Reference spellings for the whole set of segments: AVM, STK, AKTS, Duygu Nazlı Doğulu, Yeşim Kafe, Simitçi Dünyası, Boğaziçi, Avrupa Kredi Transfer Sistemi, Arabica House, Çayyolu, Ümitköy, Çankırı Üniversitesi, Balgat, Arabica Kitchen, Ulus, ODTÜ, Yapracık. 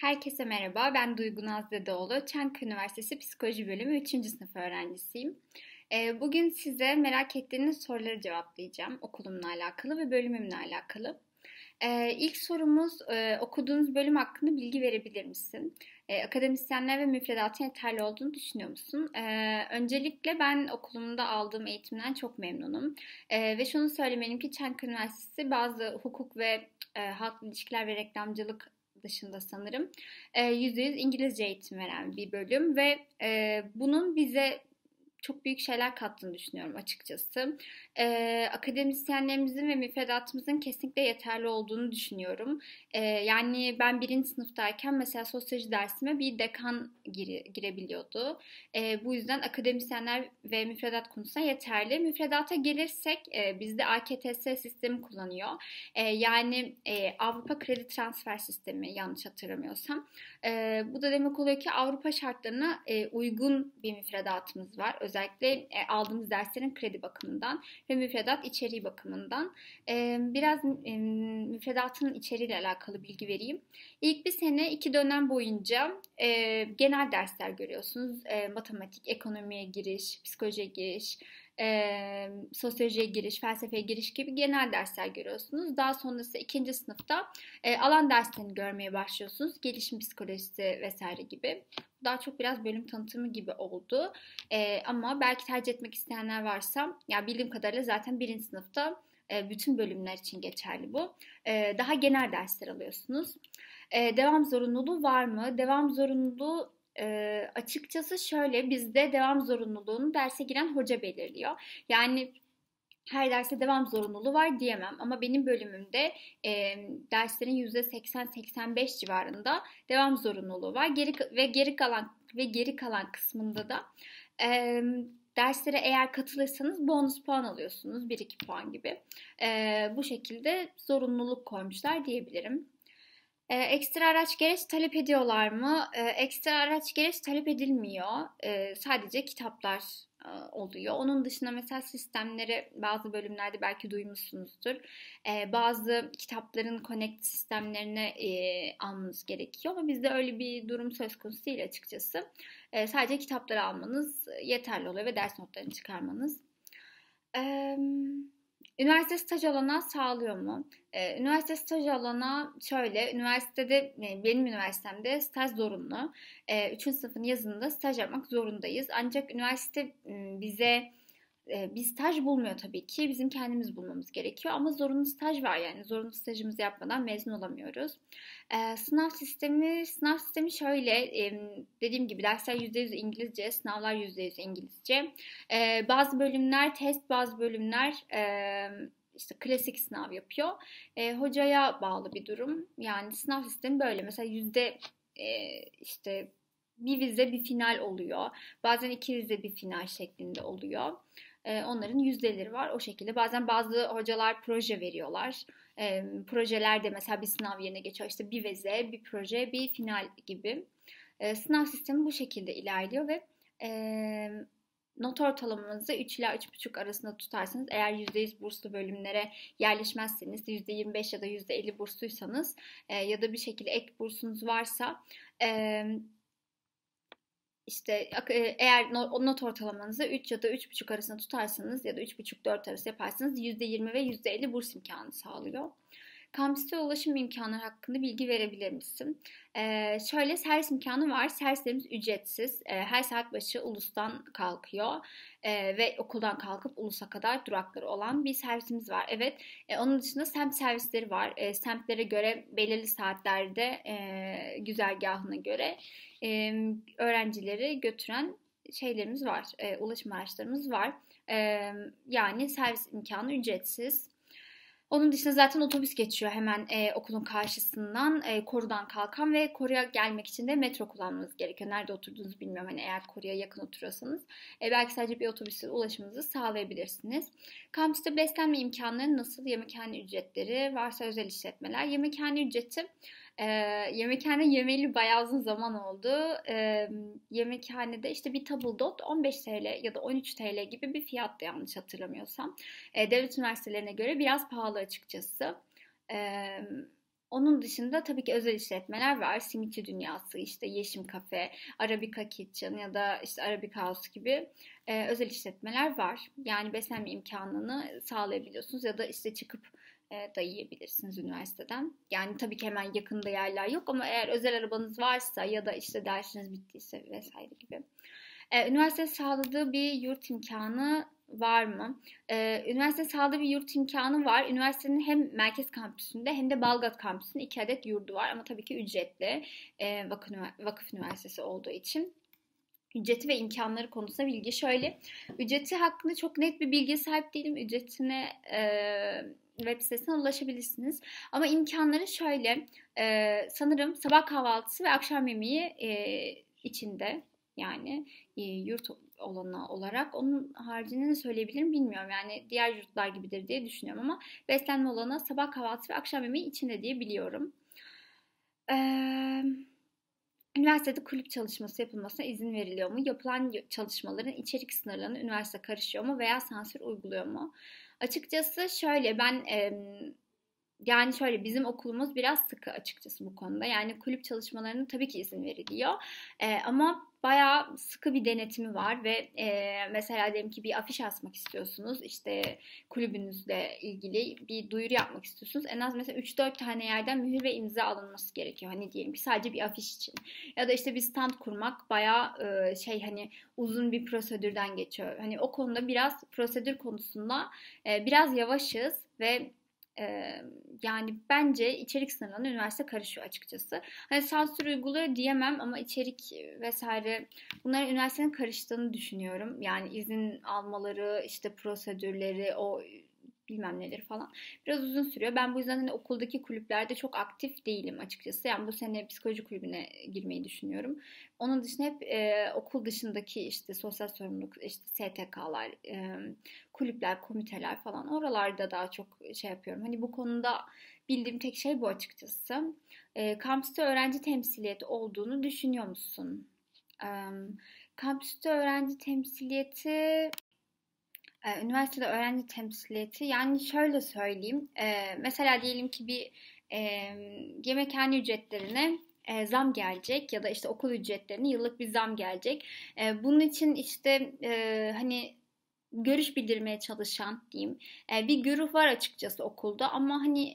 Herkese merhaba, ben Duygu Nazlı Doğulu, Çankırı Üniversitesi Psikoloji Bölümü 3. sınıf öğrencisiyim. Bugün size merak ettiğiniz soruları cevaplayacağım, okulumla alakalı ve bölümümle alakalı. İlk sorumuz, okuduğunuz bölüm hakkında bilgi verebilir misin? Akademisyenler ve müfredatın yeterli olduğunu düşünüyor musun? Öncelikle ben okulumda aldığım eğitimden çok memnunum. Ve şunu söylemeliyim ki Çankırı Üniversitesi bazı hukuk ve halk ilişkiler ve reklamcılık dışında sanırım %100 İngilizce eğitim veren bir bölüm ve bunun bize çok büyük şeyler kattığını düşünüyorum açıkçası. Akademisyenlerimizin ve müfredatımızın kesinlikle yeterli olduğunu düşünüyorum. Yani ben 1. sınıftayken mesela sosyoloji dersime bir dekan girebiliyordu. Bu yüzden akademisyenler ve müfredat konusunda yeterli. Müfredata gelirsek bizde AKTS sistemi kullanıyor. Yani Avrupa Kredi Transfer Sistemi yanlış hatırlamıyorsam. Bu da demek oluyor ki Avrupa şartlarına uygun bir müfredatımız var. Özellikle aldığımız derslerin kredi bakımından ve müfredat içeriği bakımından. Biraz müfredatın içeriğiyle alakalı bilgi vereyim. İlk bir sene 2 dönem boyunca genel dersler görüyorsunuz. Matematik, ekonomiye giriş, psikolojiye giriş, sosyolojiye giriş, felsefeye giriş gibi genel dersler görüyorsunuz. Daha sonrası 2. sınıfta alan derslerini görmeye başlıyorsunuz. Gelişim psikolojisi vesaire gibi. Daha çok biraz bölüm tanıtımı gibi oldu. Ama belki tercih etmek isteyenler varsa, ya bildiğim kadarıyla zaten 1. sınıfta bütün bölümler için geçerli bu. Daha genel dersler alıyorsunuz. Devam zorunluluğu var mı? Devam zorunluluğu açıkçası şöyle, bizde devam zorunluluğunu derse giren hoca belirliyor. Yani her derste devam zorunluluğu var diyemem ama benim bölümümde derslerin %80-85 civarında devam zorunluluğu var. Geri kalan kısmında da derslere eğer katılırsanız bonus puan alıyorsunuz, 1-2 puan gibi. Bu şekilde zorunluluk koymuşlar diyebilirim. Ekstra araç gereç talep ediyorlar mı? Ekstra araç gereç talep edilmiyor. Sadece kitaplar oluyor. Onun dışında mesela sistemleri bazı bölümlerde belki duymuşsunuzdur. Bazı kitapların connect sistemlerine almanız gerekiyor ama bizde öyle bir durum söz konusu değil açıkçası. Sadece kitapları almanız yeterli oluyor ve ders notlarını çıkarmanız. Üniversite staj olanağı sağlıyor mu? Üniversite staj olanağı şöyle, benim üniversitemde staj zorunlu. 3. sınıfın yazında staj yapmak zorundayız. Ancak üniversite bize, biz staj bulmuyor tabii ki, bizim kendimiz bulmamız gerekiyor. Ama zorunlu staj var, yani zorunlu stajımızı yapmadan mezun olamıyoruz. Sınav sistemi şöyle, dediğim gibi dersler %100 İngilizce, sınavlar %100 İngilizce. Bazı bölümler test, bazı bölümler işte klasik sınav yapıyor. Hocaya bağlı bir durum. Yani sınav sistemi böyle. Mesela bir vize bir final oluyor. Bazen 2 vize bir final şeklinde oluyor. Onların yüzdeleri var o şekilde. Bazen bazı hocalar proje veriyorlar. Projelerde mesela bir sınav yerine geçiyor. İşte bir vize, bir proje, bir final gibi. Sınav sistemi bu şekilde ilerliyor ve not ortalamanızı 3 ila 3,5 arasında tutarsanız, eğer %100 burslu bölümlere yerleşmezseniz, %25 ya da %50 bursluysanız ya da bir şekilde ek bursunuz varsa eğer not ortalamanızı 3 ya da 3,5 arasında tutarsanız ya da 3,5-4 arası yaparsanız %20 ve %50 burs imkanı sağlıyor. Kampüse ulaşım imkanları hakkında bilgi verebilir misin? Şöyle, servis imkanı var. Servislerimiz ücretsiz. Her saat başı Ulus'tan kalkıyor ve okuldan kalkıp Ulus'a kadar durakları olan bir servisimiz var. Evet, onun dışında semt servisleri var. Semtlere göre belirli saatlerde güzergahına göre öğrencileri götüren şeylerimiz var. Ulaşım araçlarımız var. Yani servis imkanı ücretsiz. Onun dışında zaten otobüs geçiyor hemen okulun karşısından, korudan kalkan ve koruya gelmek için de metro kullanmanız gerekiyor. Nerede oturduğunuzu bilmiyorum, hani eğer koruya yakın oturuyorsanız. Belki sadece bir otobüsle ulaşımınızı sağlayabilirsiniz. Kampüste beslenme imkanları nasıl? Yemekhane ücretleri varsa özel işletmeler. Yemekhane ücreti, yemekhane yemeli bayağı uzun zaman oldu. Yemekhanede işte bir tabuldot 15 TL ya da 13 TL gibi bir fiyattı yanlış hatırlamıyorsam. Devlet üniversitelerine göre biraz pahalı açıkçası. Onun dışında tabii ki özel işletmeler var. Simitçi Dünyası, işte Yeşim Kafe, Arabica Kitchen ya da işte Arabica House gibi özel işletmeler var. Yani beslenme imkanını sağlayabiliyorsunuz ya da işte çıkıp da yiyebilirsiniz üniversiteden. Yani tabii ki hemen yakında yerler yok ama eğer özel arabanız varsa ya da işte dersiniz bittiyse vesaire gibi. Üniversite sağladığı bir yurt imkanı var mı? Üniversite sağladığı bir yurt imkanı var. Üniversitenin hem merkez kampüsünde hem de Balgat kampüsünde 2 adet yurdu var. Ama tabii ki ücretli vakıf üniversitesi olduğu için. Ücreti ve imkanları konusunda bilgi şöyle. Ücreti hakkında çok net bir bilgiye sahip değilim. Ücretine web sitesine ulaşabilirsiniz. Ama imkanları şöyle. Sanırım sabah kahvaltısı ve akşam yemeği içinde. Yani yurt olana olarak onun haricinde ne söyleyebilirim bilmiyorum. Yani diğer yurtlar gibidir diye düşünüyorum ama beslenme olana sabah kahvaltısı ve akşam yemeği içinde diye biliyorum. Üniversitede kulüp çalışması yapılmasına izin veriliyor mu? Yapılan çalışmaların içerik sınırlarına üniversite karışıyor mu veya sansür uyguluyor mu? Açıkçası şöyle ben... Yani şöyle bizim okulumuz biraz sıkı açıkçası bu konuda. Yani kulüp çalışmalarına tabii ki izin veriliyor. Ama bayağı sıkı bir denetimi var ve mesela diyelim ki bir afiş asmak istiyorsunuz. İşte kulübünüzle ilgili bir duyuru yapmak istiyorsunuz. En az mesela 3-4 tane yerden mühür ve imza alınması gerekiyor. Hani diyelim ki sadece bir afiş için. Ya da işte bir stand kurmak bayağı hani uzun bir prosedürden geçiyor. Hani o konuda biraz prosedür konusunda biraz yavaşız ve yani bence içerik sınırlarına üniversite karışıyor açıkçası. Hani sansür uyguluyor diyemem ama içerik vesaire bunların üniversitenin karıştığını düşünüyorum. Yani izin almaları, işte prosedürleri, o bilmem neleri falan biraz uzun sürüyor. Ben bu yüzden hani okuldaki kulüplerde çok aktif değilim açıkçası. Yani bu sene psikoloji kulübüne girmeyi düşünüyorum. Onun dışında hep okul dışındaki işte sosyal sorumluluk, işte STK'lar, kulüpler, komiteler falan oralarda daha çok şey yapıyorum. Hani bu konuda bildiğim tek şey bu açıkçası. Kampüste öğrenci temsiliyeti olduğunu düşünüyor musun? Kampüste öğrenci temsiliyeti... Üniversitede öğrenci temsiliyeti yani şöyle söyleyeyim. Mesela diyelim ki bir yemekhane ücretlerine zam gelecek ya da işte okul ücretlerine yıllık bir zam gelecek. Bunun için işte hani görüş bildirmeye çalışan diyeyim bir güruh var açıkçası okulda ama hani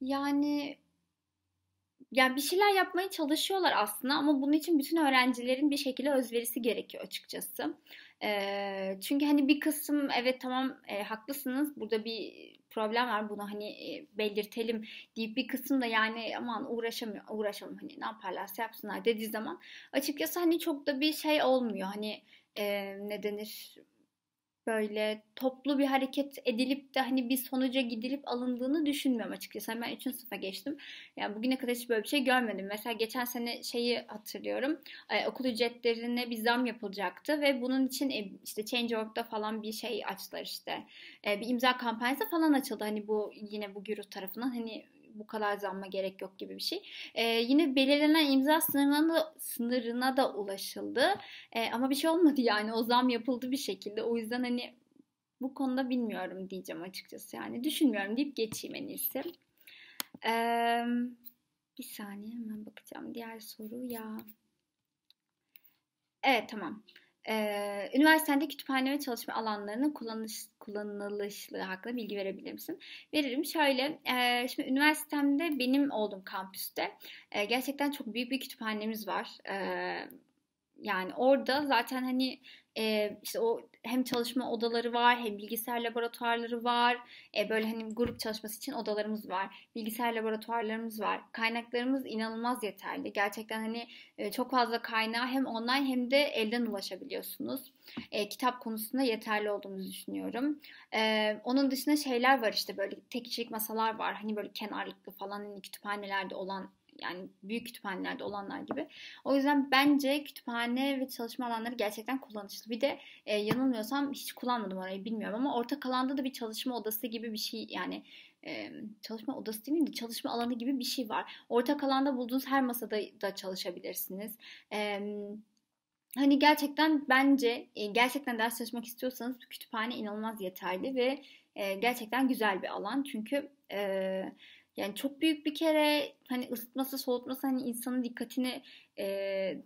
yani bir şeyler yapmaya çalışıyorlar aslında ama bunun için bütün öğrencilerin bir şekilde özverisi gerekiyor açıkçası. Çünkü hani bir kısım evet tamam haklısınız burada bir problem var bunu hani belirtelim deyip bir kısım da yani aman uğraşamam hani ne yaparlarsa yapsınlar dediği zaman açıkçası hani çok da bir şey olmuyor hani ne denir böyle toplu bir hareket edilip de hani bir sonuca gidilip alındığını düşünmüyorum açıkçası. Yani ben 3. sınıfa geçtim. Yani bugüne kadar hiç böyle bir şey görmedim. Mesela geçen sene şeyi hatırlıyorum. Okul ücretlerine bir zam yapılacaktı ve bunun için işte Change.org'da falan bir şey açtılar işte. Bir imza kampanyası falan açıldı. Hani bu yine bu güruh tarafından hani bu kadar zamma gerek yok gibi bir şey. Yine belirlenen imza sınırına da ulaşıldı. Ama bir şey olmadı yani. O zam yapıldı bir şekilde. O yüzden hani bu konuda bilmiyorum diyeceğim açıkçası. Yani düşünmüyorum deyip geçeyim en iyisi. Bir saniye hemen bakacağım. Diğer soru ya. Evet tamam. Üniversitede kütüphane ve çalışma alanlarının kullanılışlığı hakkında bilgi verebilir misin? Veririm. Şöyle, şimdi üniversitemde benim olduğum kampüste gerçekten çok büyük bir kütüphanemiz var. Yani orada zaten hani işte o hem çalışma odaları var, hem bilgisayar laboratuvarları var. Böyle hani grup çalışması için odalarımız var. Bilgisayar laboratuvarlarımız var. Kaynaklarımız inanılmaz yeterli. Gerçekten hani çok fazla kaynağa hem online hem de elden ulaşabiliyorsunuz. Kitap konusunda yeterli olduğumuzu düşünüyorum. Onun dışında şeyler var işte böyle tek kişilik masalar var. Hani böyle kenarlıklı falan hani kütüphanelerde olan yani büyük kütüphanelerde olanlar gibi. O yüzden bence kütüphane ve çalışma alanları gerçekten kullanışlı. Bir de yanılmıyorsam hiç kullanmadım orayı bilmiyorum ama ortak alanda da bir çalışma odası gibi bir şey yani çalışma odası değil mi? Çalışma alanı gibi bir şey var. Ortak alanda bulduğunuz her masada da çalışabilirsiniz. Hani gerçekten bence gerçekten ders çalışmak istiyorsanız kütüphane inanılmaz yeterli ve gerçekten güzel bir alan. Çünkü Yani çok büyük bir kere hani ısıtması, soğutması hani insanın dikkatini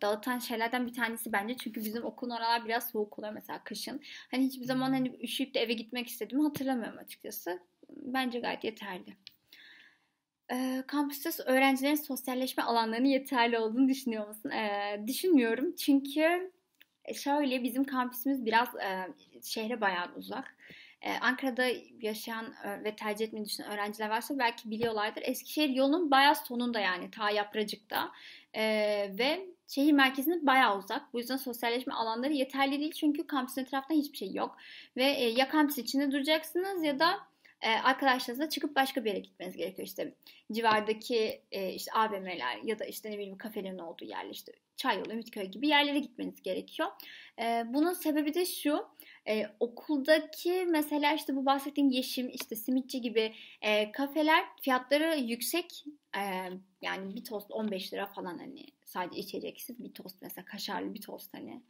dağıtan şeylerden bir tanesi bence. Çünkü bizim okulun oralar biraz soğuk oluyor mesela kışın. Hani hiçbir zaman hani üşüyüp de eve gitmek istediğimi hatırlamıyorum açıkçası. Bence gayet yeterli. Kampüste öğrencilerin sosyalleşme alanlarının yeterli olduğunu düşünüyor musun? Düşünmüyorum çünkü şöyle, bizim kampüsümüz biraz şehre bayağı uzak. Ankara'da yaşayan ve tercih etmeyi düşünen öğrenciler varsa belki biliyorlardır. Eskişehir yolun bayağı sonunda, yani ta Yapracık'ta ve şehir merkezine bayağı uzak. Bu yüzden sosyalleşme alanları yeterli değil çünkü kampüsün etrafında hiçbir şey yok. Ve ya kampüs içinde duracaksınız ya da arkadaşlarınızla çıkıp başka bir yere gitmeniz gerekiyor. İşte civardaki işte AVM'ler ya da işte ne bileyim kafelerin olduğu yerler, işte Çayyolu, Ümitköy gibi yerlere gitmeniz gerekiyor. Bunun sebebi de şu: okuldaki mesela işte bu bahsettiğim Yeşim, işte Simitçi gibi kafeler fiyatları yüksek. Yani bir tost 15 lira falan, hani sadece içeceksiz bir tost mesela, kaşarlı bir tost hani.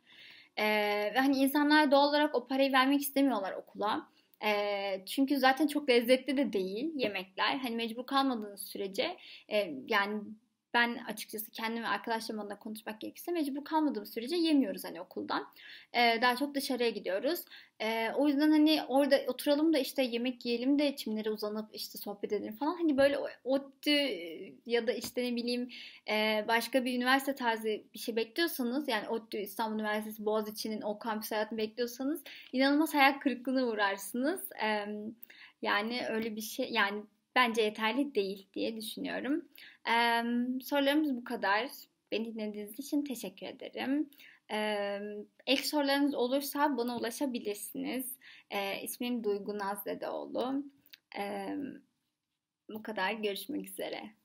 Hani insanlar doğal olarak o parayı vermek istemiyorlar okula. Çünkü zaten çok lezzetli de değil yemekler. Hani mecbur kalmadığınız sürece yani ben açıkçası kendim ve arkadaşlarımla konuşmak gerekirse mecbur kalmadığım sürece yemiyoruz hani okuldan. Daha çok dışarıya gidiyoruz. O yüzden hani orada oturalım da işte yemek yiyelim de çimlere uzanıp işte sohbet edelim falan. Hani böyle ODTÜ ya da işte ne bileyim başka bir üniversite tarzı bir şey bekliyorsanız, yani ODTÜ, İstanbul Üniversitesi, Boğaziçi'nin o kampüs hayatını bekliyorsanız inanılmaz hayal kırıklığına uğrarsınız. Yani öyle bir şey, yani bence yeterli değil diye düşünüyorum. Sorularımız bu kadar. Beni dinlediğiniz için teşekkür ederim. Ek sorularınız olursa bana ulaşabilirsiniz. İsmim Duygu Nazlı Doğulu. Bu kadar. Görüşmek üzere.